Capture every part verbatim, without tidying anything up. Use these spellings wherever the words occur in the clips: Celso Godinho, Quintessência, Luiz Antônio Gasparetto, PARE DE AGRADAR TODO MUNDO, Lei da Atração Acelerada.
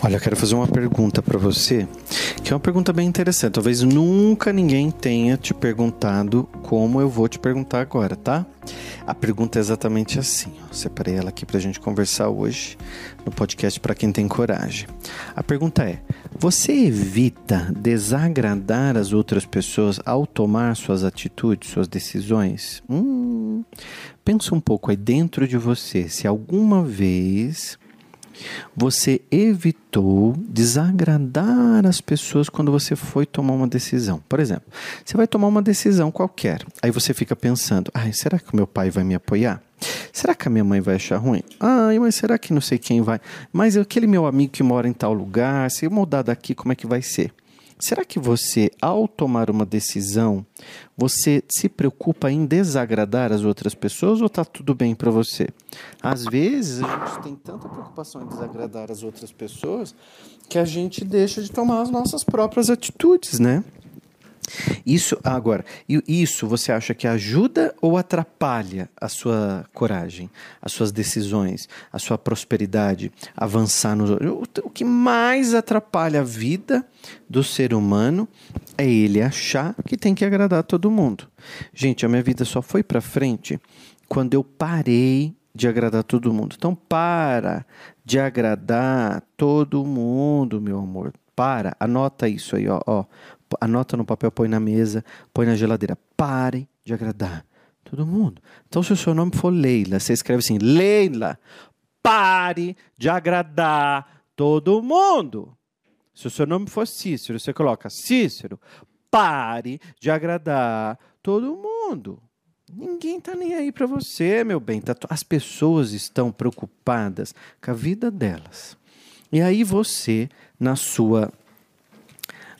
Olha, eu quero fazer uma pergunta para você, que é uma pergunta bem interessante. Talvez nunca ninguém tenha te perguntado como eu vou te perguntar agora, tá? A pergunta é exatamente assim. Ó. Separei ela aqui para a gente conversar hoje no podcast para quem tem coragem. A pergunta é: você evita desagradar as outras pessoas ao tomar suas atitudes, suas decisões? Hum, pensa um pouco aí dentro de você, se alguma vez você evitou desagradar as pessoas quando você foi tomar uma decisão. Por exemplo, você vai tomar uma decisão qualquer, aí você fica pensando, ai, será que o meu pai vai me apoiar? Será que a minha mãe vai achar ruim? Ai, mas será que não sei quem vai? Mas aquele meu amigo que mora em tal lugar, se eu mudar daqui, como é que vai ser? Será que você, ao tomar uma decisão, você se preocupa em desagradar as outras pessoas ou está tudo bem para você? Às vezes, a gente tem tanta preocupação em desagradar as outras pessoas que a gente deixa de tomar as nossas próprias atitudes, né? Isso, agora, isso você acha que ajuda ou atrapalha a sua coragem, as suas decisões, a sua prosperidade, avançar nos outros? O que mais atrapalha a vida do ser humano é ele achar que tem que agradar todo mundo. Gente, a minha vida só foi pra frente quando eu parei de agradar todo mundo. Então, para de agradar todo mundo, meu amor. Para, anota isso aí, ó, ó. Anota no papel, põe na mesa, põe na geladeira. Parem de agradar todo mundo. Então, se o seu nome for Leila, você escreve assim, Leila, pare de agradar todo mundo. Se o seu nome for Cícero, você coloca Cícero, pare de agradar todo mundo. Ninguém tá nem aí para você, meu bem. As pessoas estão preocupadas com a vida delas. E aí você, na sua...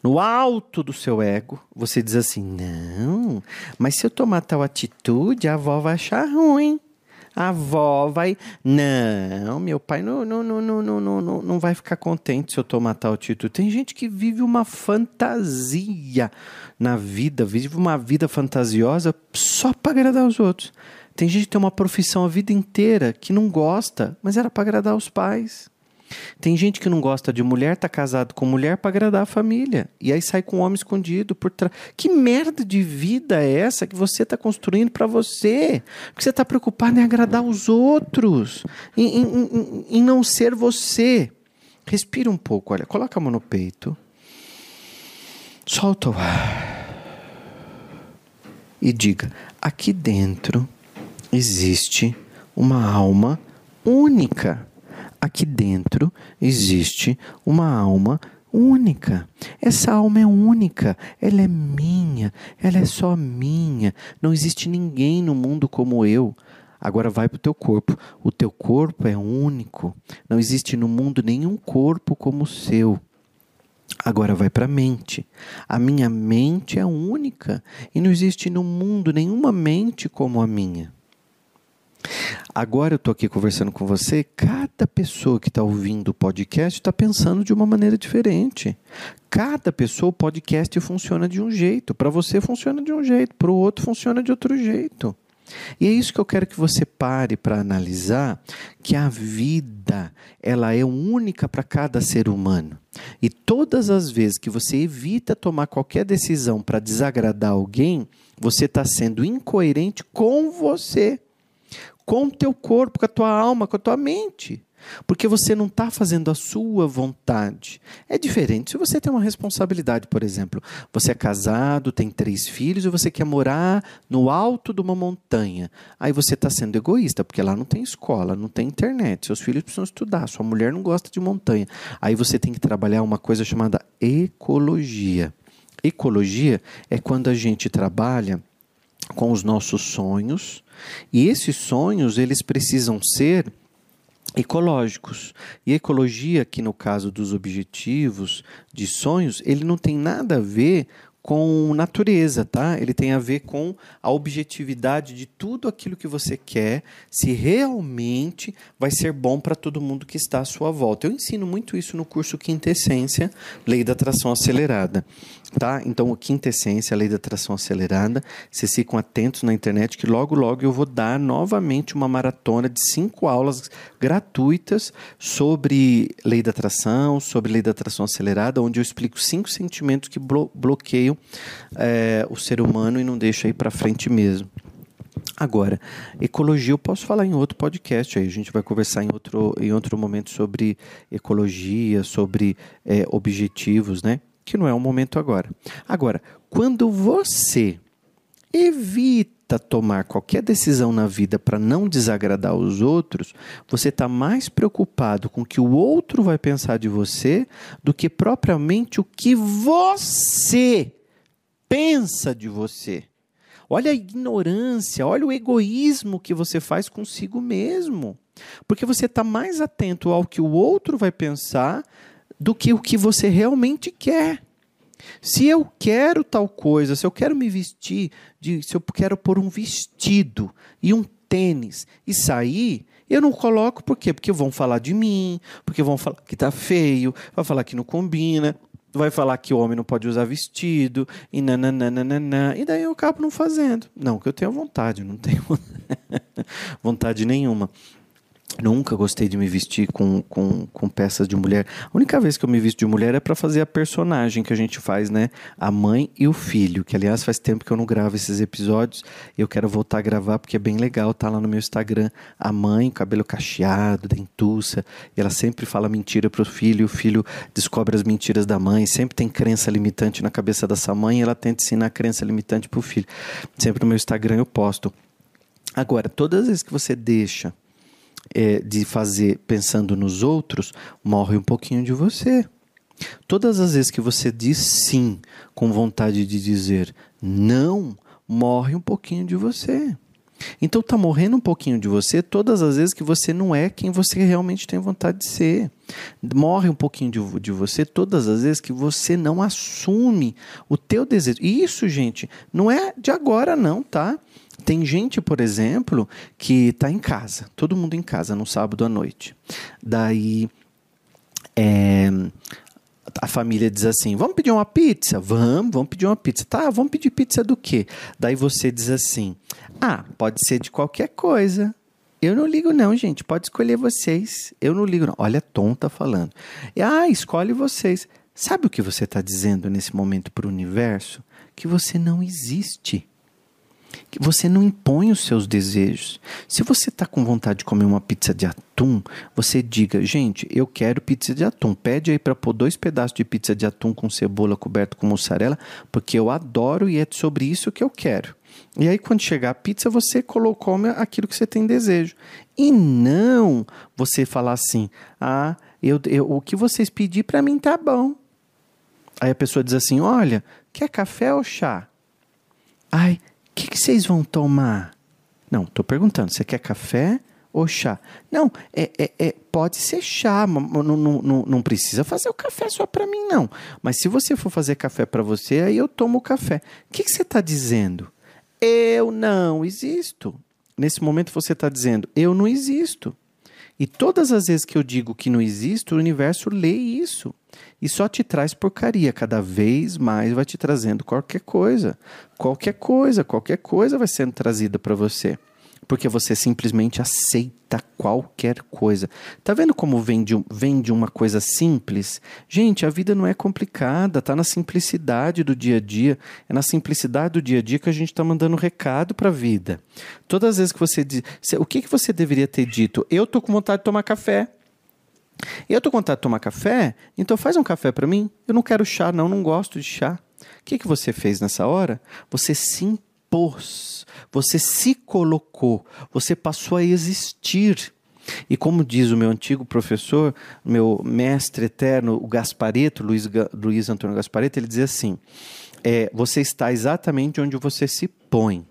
no alto do seu ego, você diz assim, não, mas se eu tomar tal atitude, a avó vai achar ruim. A avó vai, não, meu pai não, não, não, não, não, não, não vai ficar contente se eu tomar tal atitude. Tem gente que vive uma fantasia na vida, vive uma vida fantasiosa só para agradar os outros. Tem gente que tem uma profissão a vida inteira que não gosta, mas era para agradar os pais. Tem gente que não gosta de mulher, tá casado com mulher para agradar a família. E aí sai com um homem escondido por trás. Que merda de vida é essa que você tá construindo para você? Porque você tá preocupado em agradar os outros, em, em, em, em não ser você. Respira um pouco, olha. Coloca a mão no peito. Solta o ar. E diga, aqui dentro existe uma alma única. Aqui dentro existe uma alma única. Essa alma é única, ela é minha, ela é só minha. Não existe ninguém no mundo como eu. Agora vai para o teu corpo. O teu corpo é único. Não existe no mundo nenhum corpo como o seu. Agora vai para a mente. A minha mente é única e não existe no mundo nenhuma mente como a minha. Agora eu estou aqui conversando com você, cada pessoa que está ouvindo o podcast está pensando de uma maneira diferente. Cada pessoa, o podcast funciona de um jeito, para você funciona de um jeito, para o outro funciona de outro jeito. E é isso que eu quero que você pare para analisar, que a vida, ela é única para cada ser humano. E todas as vezes que você evita tomar qualquer decisão para desagradar alguém, você está sendo incoerente com você. Com o teu corpo, com a tua alma, com a tua mente. Porque você não está fazendo a sua vontade. É diferente se você tem uma responsabilidade, por exemplo. Você é casado, tem três filhos e você quer morar no alto de uma montanha. Aí você está sendo egoísta, porque lá não tem escola, não tem internet. Seus filhos precisam estudar, sua mulher não gosta de montanha. Aí você tem que trabalhar uma coisa chamada ecologia. Ecologia é quando a gente trabalha com os nossos sonhos, e esses sonhos eles precisam ser ecológicos. E a ecologia, que no caso dos objetivos de sonhos, ele não tem nada a ver com natureza, tá? Ele tem a ver com a objetividade de tudo aquilo que você quer, se realmente vai ser bom para todo mundo que está à sua volta. Eu ensino muito isso no curso Quintessência, Lei da Atração Acelerada. Tá? Então, o Quintessência, a Lei da Atração Acelerada, vocês ficam atentos na internet que logo, logo eu vou dar novamente uma maratona de cinco aulas gratuitas sobre Lei da Atração, sobre Lei da Atração Acelerada, onde eu explico cinco sentimentos que blo- bloqueiam é, o ser humano e não deixam ir para frente mesmo. Agora, ecologia eu posso falar em outro podcast, aí a gente vai conversar em outro, em outro momento sobre ecologia, sobre é, objetivos, né? Que não é o momento agora. Agora, quando você evita tomar qualquer decisão na vida para não desagradar os outros, você está mais preocupado com o que o outro vai pensar de você do que propriamente o que você pensa de você. Olha a ignorância, olha o egoísmo que você faz consigo mesmo. Porque você está mais atento ao que o outro vai pensar do que o que você realmente quer. Se eu quero tal coisa, se eu quero me vestir, de, se eu quero pôr um vestido e um tênis e sair, eu não coloco por quê? Porque vão falar de mim, porque vão falar que tá feio, vai falar que não combina, vai falar que o homem não pode usar vestido, e nananana, e daí eu acabo não fazendo. Não, que eu tenho vontade, eu não tenho vontade nenhuma. Nunca gostei de me vestir com, com, com peças de mulher. A única vez que eu me visto de mulher é para fazer a personagem que a gente faz, né? A mãe e o filho, que aliás faz tempo que eu não gravo esses episódios. Eu quero voltar a gravar porque é bem legal. Tá lá no meu Instagram, a mãe, cabelo cacheado, dentuça. E ela sempre fala mentira pro filho, o filho descobre as mentiras da mãe. Sempre tem crença limitante na cabeça dessa mãe e ela tenta ensinar a crença limitante pro filho. Sempre no meu Instagram eu posto. Agora, todas as vezes que você deixa É, de fazer pensando nos outros, morre um pouquinho de você. Todas as vezes que você diz sim, com vontade de dizer não, morre um pouquinho de você. Então tá morrendo um pouquinho de você todas as vezes que você não é quem você realmente tem vontade de ser. Morre um pouquinho de, de você todas as vezes que você não assume o teu desejo. E isso, gente, não é de agora não, tá? Tem gente, por exemplo, que tá em casa, todo mundo em casa, no sábado à noite. Daí, é, a família diz assim, vamos pedir uma pizza? Vamos, vamos pedir uma pizza. Tá, vamos pedir pizza do quê? Daí você diz assim, ah, pode ser de qualquer coisa. Eu não ligo não, gente, pode escolher vocês. Eu não ligo não. Olha a tonta falando. Ah, escolhe vocês. Sabe o que você tá dizendo nesse momento pro universo? Que você não existe. Que você não impõe os seus desejos. Se você está com vontade de comer uma pizza de atum, você diga, gente, eu quero pizza de atum. Pede aí para pôr dois pedaços de pizza de atum com cebola coberto com mussarela, porque eu adoro e é sobre isso que eu quero. E aí quando chegar a pizza, você colocou aquilo que você tem desejo. E não você falar assim, ah, eu, eu, o que vocês pedir para mim tá bom. Aí a pessoa diz assim, olha, quer café ou chá? Ai, o que, que vocês vão tomar? Não, estou perguntando, você quer café ou chá? Não, é, é, é, pode ser chá, não, não, não, não precisa fazer o café só para mim, não. Mas se você for fazer café para você, aí eu tomo o café. O que, que você está dizendo? Eu não existo. Nesse momento você está dizendo, eu não existo. E todas as vezes que eu digo que não existo, o universo lê isso. E só te traz porcaria, cada vez mais vai te trazendo qualquer coisa, qualquer coisa, qualquer coisa vai sendo trazida para você, porque você simplesmente aceita qualquer coisa. Tá vendo como vem de, vem de uma coisa simples? Gente, a vida não é complicada, tá na simplicidade do dia a dia, é na simplicidade do dia a dia que a gente tá mandando recado para a vida. Todas as vezes que você diz, o que, que você deveria ter dito? Eu tô com vontade de tomar café. Eu tô com vontade de tomar café, então faz um café para mim. Eu não quero chá, não, não gosto de chá. O que, que você fez nessa hora? Você se impôs, você se colocou, você passou a existir. E como diz o meu antigo professor, meu mestre eterno, o Gasparetto, Luiz, Luiz Antônio Gasparetto, ele dizia assim, é, você está exatamente onde você se põe.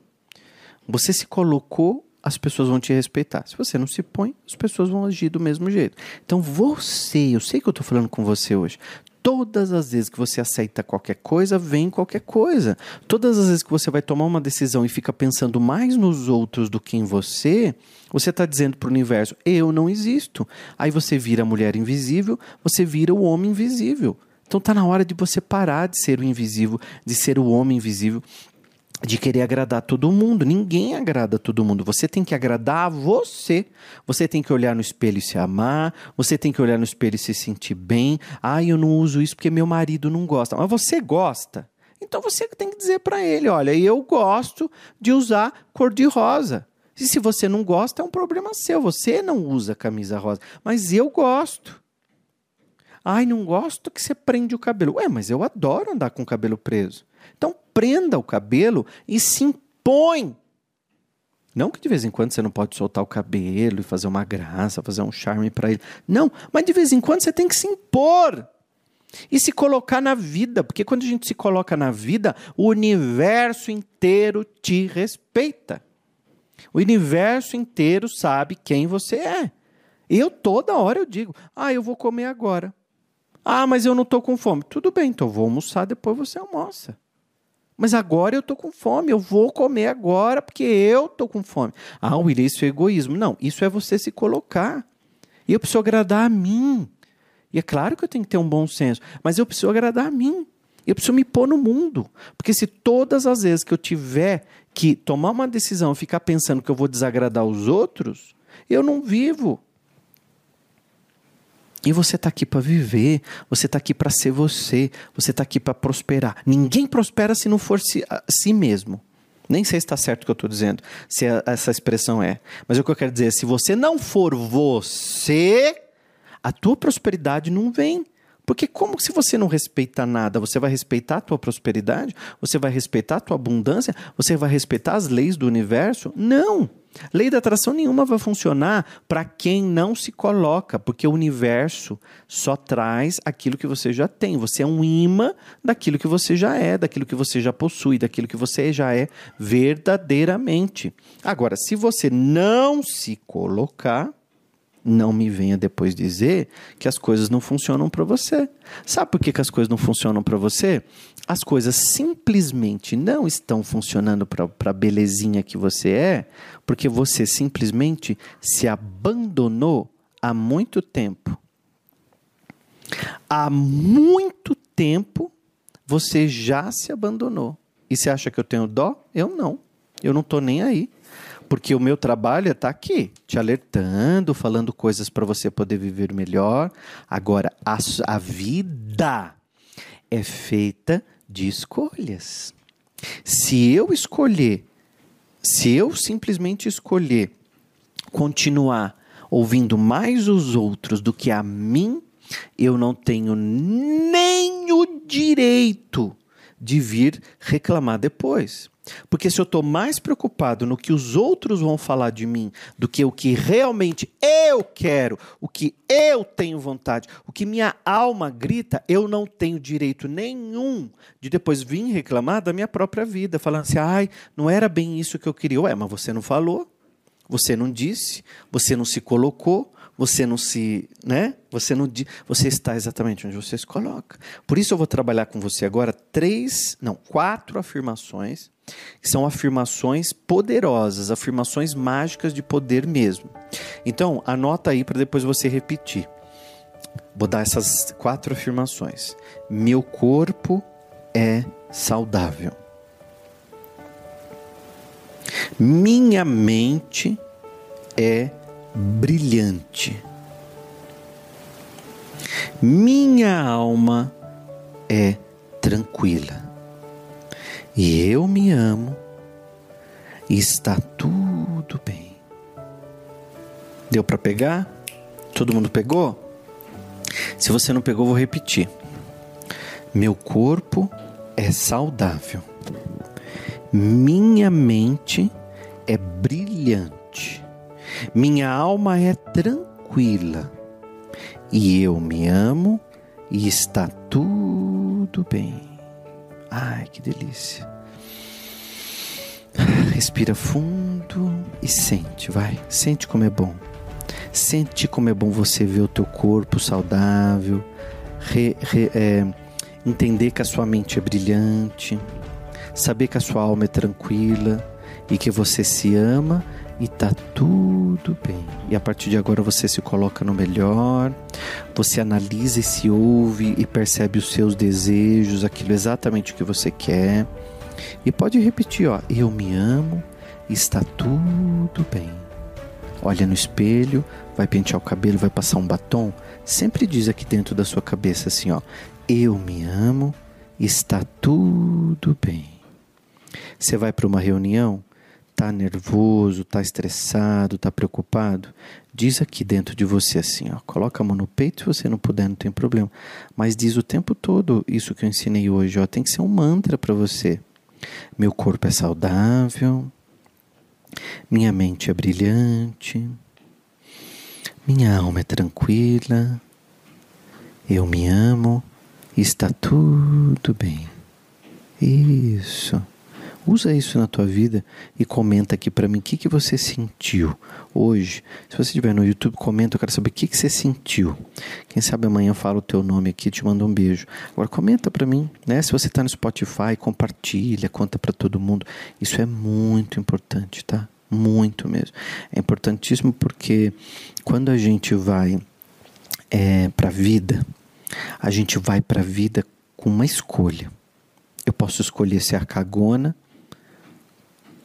Você se colocou, as pessoas vão te respeitar. Se você não se põe, as pessoas vão agir do mesmo jeito. Então você, eu sei que eu estou falando com você hoje, todas as vezes que você aceita qualquer coisa, vem qualquer coisa. Todas as vezes que você vai tomar uma decisão e fica pensando mais nos outros do que em você, você está dizendo para o universo, eu não existo. Aí você vira a mulher invisível, você vira o homem invisível. Então está na hora de você parar de ser o invisível, de ser o homem invisível, de querer agradar todo mundo. Ninguém agrada todo mundo. Você tem que agradar a você. Você tem que olhar no espelho e se amar. Você tem que olhar no espelho e se sentir bem. Ah, eu não uso isso porque meu marido não gosta. Mas você gosta. Então você tem que dizer para ele, olha, eu gosto de usar cor de rosa. E se você não gosta, é um problema seu. Você não usa camisa rosa. Mas eu gosto. Ai, não gosto que você prende o cabelo. Ué, mas eu adoro andar com o cabelo preso. Então, prenda o cabelo e se impõe. Não que de vez em quando você não pode soltar o cabelo e fazer uma graça, fazer um charme para ele. Não, mas de vez em quando você tem que se impor. E se colocar na vida. Porque quando a gente se coloca na vida, o universo inteiro te respeita. O universo inteiro sabe quem você é. Eu toda hora eu digo, ah, eu vou comer agora. Ah, mas eu não estou com fome. Tudo bem, então vou almoçar, depois você almoça. Mas agora eu estou com fome, eu vou comer agora porque eu estou com fome. Ah, William, isso é egoísmo. Não, isso é você se colocar. E eu preciso agradar a mim. E é claro que eu tenho que ter um bom senso, mas eu preciso agradar a mim. Eu preciso me pôr no mundo. Porque se todas as vezes que eu tiver que tomar uma decisão e ficar pensando que eu vou desagradar os outros, eu não vivo. E você está aqui para viver, você está aqui para ser você, você está aqui para prosperar. Ninguém prospera se não for si, a, si mesmo. Nem sei se está certo o que eu estou dizendo, se a, essa expressão é. Mas o que eu quero dizer é, se você não for você, a tua prosperidade não vem. Porque como se você não respeitar nada, você vai respeitar a tua prosperidade? Você vai respeitar a tua abundância? Você vai respeitar as leis do universo? Não! Lei da atração nenhuma vai funcionar para quem não se coloca, porque o universo só traz aquilo que você já tem. Você é um imã daquilo que você já é, daquilo que você já possui, daquilo que você já é verdadeiramente. Agora, se você não se colocar, não me venha depois dizer que as coisas não funcionam para você. Sabe por que que as coisas não funcionam para você? As coisas simplesmente não estão funcionando para a belezinha que você é, porque você simplesmente se abandonou há muito tempo. Há muito tempo você já se abandonou. E você acha que eu tenho dó? Eu não. Eu não estou nem aí. Porque o meu trabalho é estar aqui, te alertando, falando coisas para você poder viver melhor. Agora, a, a vida é feita de escolhas. Se eu escolher, se eu simplesmente escolher continuar ouvindo mais os outros do que a mim, eu não tenho nem o direito de vir reclamar depois. Porque se eu estou mais preocupado no que os outros vão falar de mim do que o que realmente eu quero, o que eu tenho vontade, o que minha alma grita, eu não tenho direito nenhum de depois vir reclamar da minha própria vida, falando assim, ai, não era bem isso que eu queria. Ué, mas você não falou, você não disse, você não se colocou, você não se, né? Você não, você está exatamente onde você se coloca. Por isso eu vou trabalhar com você agora três, não, quatro afirmações. São afirmações poderosas, afirmações mágicas de poder mesmo. Então, anota aí para depois você repetir. Vou dar essas quatro afirmações. Meu corpo é saudável. Minha mente é brilhante. Minha alma é tranquila. E eu me amo e está tudo bem. Deu para pegar? Todo mundo pegou? Se você não pegou, vou repetir. Meu corpo é saudável. Minha mente é brilhante. Minha alma é tranquila. E eu me amo e está tudo bem. Ai, que delícia. Respira fundo e sente, vai. Sente como é bom. Sente como é bom você ver o teu corpo saudável, re, re, é, entender que a sua mente é brilhante, saber que a sua alma é tranquila e que você se ama e tá tudo bem. E a partir de agora você se coloca no melhor, você analisa e se ouve e percebe os seus desejos, aquilo exatamente que você quer. E pode repetir, ó, eu me amo, está tudo bem. Olha no espelho, vai pentear o cabelo, vai passar um batom, sempre diz aqui dentro da sua cabeça assim, ó, eu me amo, está tudo bem. Você vai para uma reunião, tá nervoso, tá estressado, tá preocupado, diz aqui dentro de você assim, ó, coloca a mão no peito, se você não puder, não tem problema, mas diz o tempo todo isso que eu ensinei hoje, ó, tem que ser um mantra para você. Meu corpo é saudável, minha mente é brilhante, minha alma é tranquila, eu me amo, está tudo bem. Isso. Usa isso na tua vida e comenta aqui para mim o que, que você sentiu hoje. Se você estiver no YouTube, comenta, eu quero saber o que, que você sentiu. Quem sabe amanhã eu falo o teu nome aqui e te mando um beijo. Agora comenta para mim, né? Se você está no Spotify, compartilha, conta para todo mundo. Isso é muito importante, tá? Muito mesmo. É importantíssimo porque quando a gente vai é, para a vida, a gente vai para a vida com uma escolha. Eu posso escolher ser a cagona,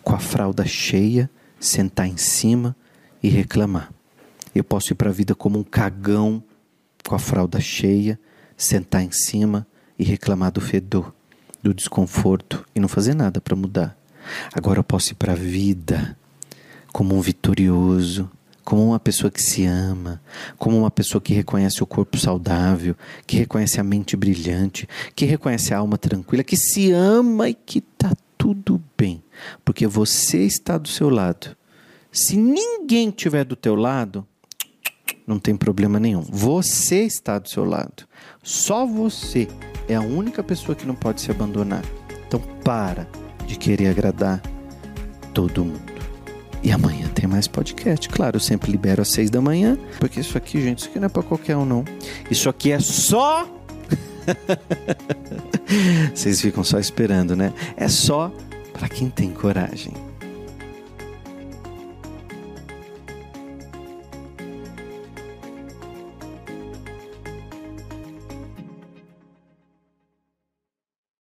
com a fralda cheia, sentar em cima e reclamar. Eu posso ir para a vida como um cagão, com a fralda cheia, sentar em cima e reclamar do fedor, do desconforto e não fazer nada para mudar. Agora eu posso ir para a vida como um vitorioso, como uma pessoa que se ama, como uma pessoa que reconhece o corpo saudável, que reconhece a mente brilhante, que reconhece a alma tranquila, que se ama e que está tudo bem, porque você está do seu lado. Se ninguém estiver do teu lado, não tem problema nenhum. Você está do seu lado. Só você é a única pessoa que não pode se abandonar. Então para de querer agradar todo mundo. E amanhã tem mais podcast. Claro, eu sempre libero às seis da manhã, porque isso aqui, gente, isso aqui não é para qualquer um, não. Isso aqui é só... Vocês ficam só esperando, né? É só para quem tem coragem.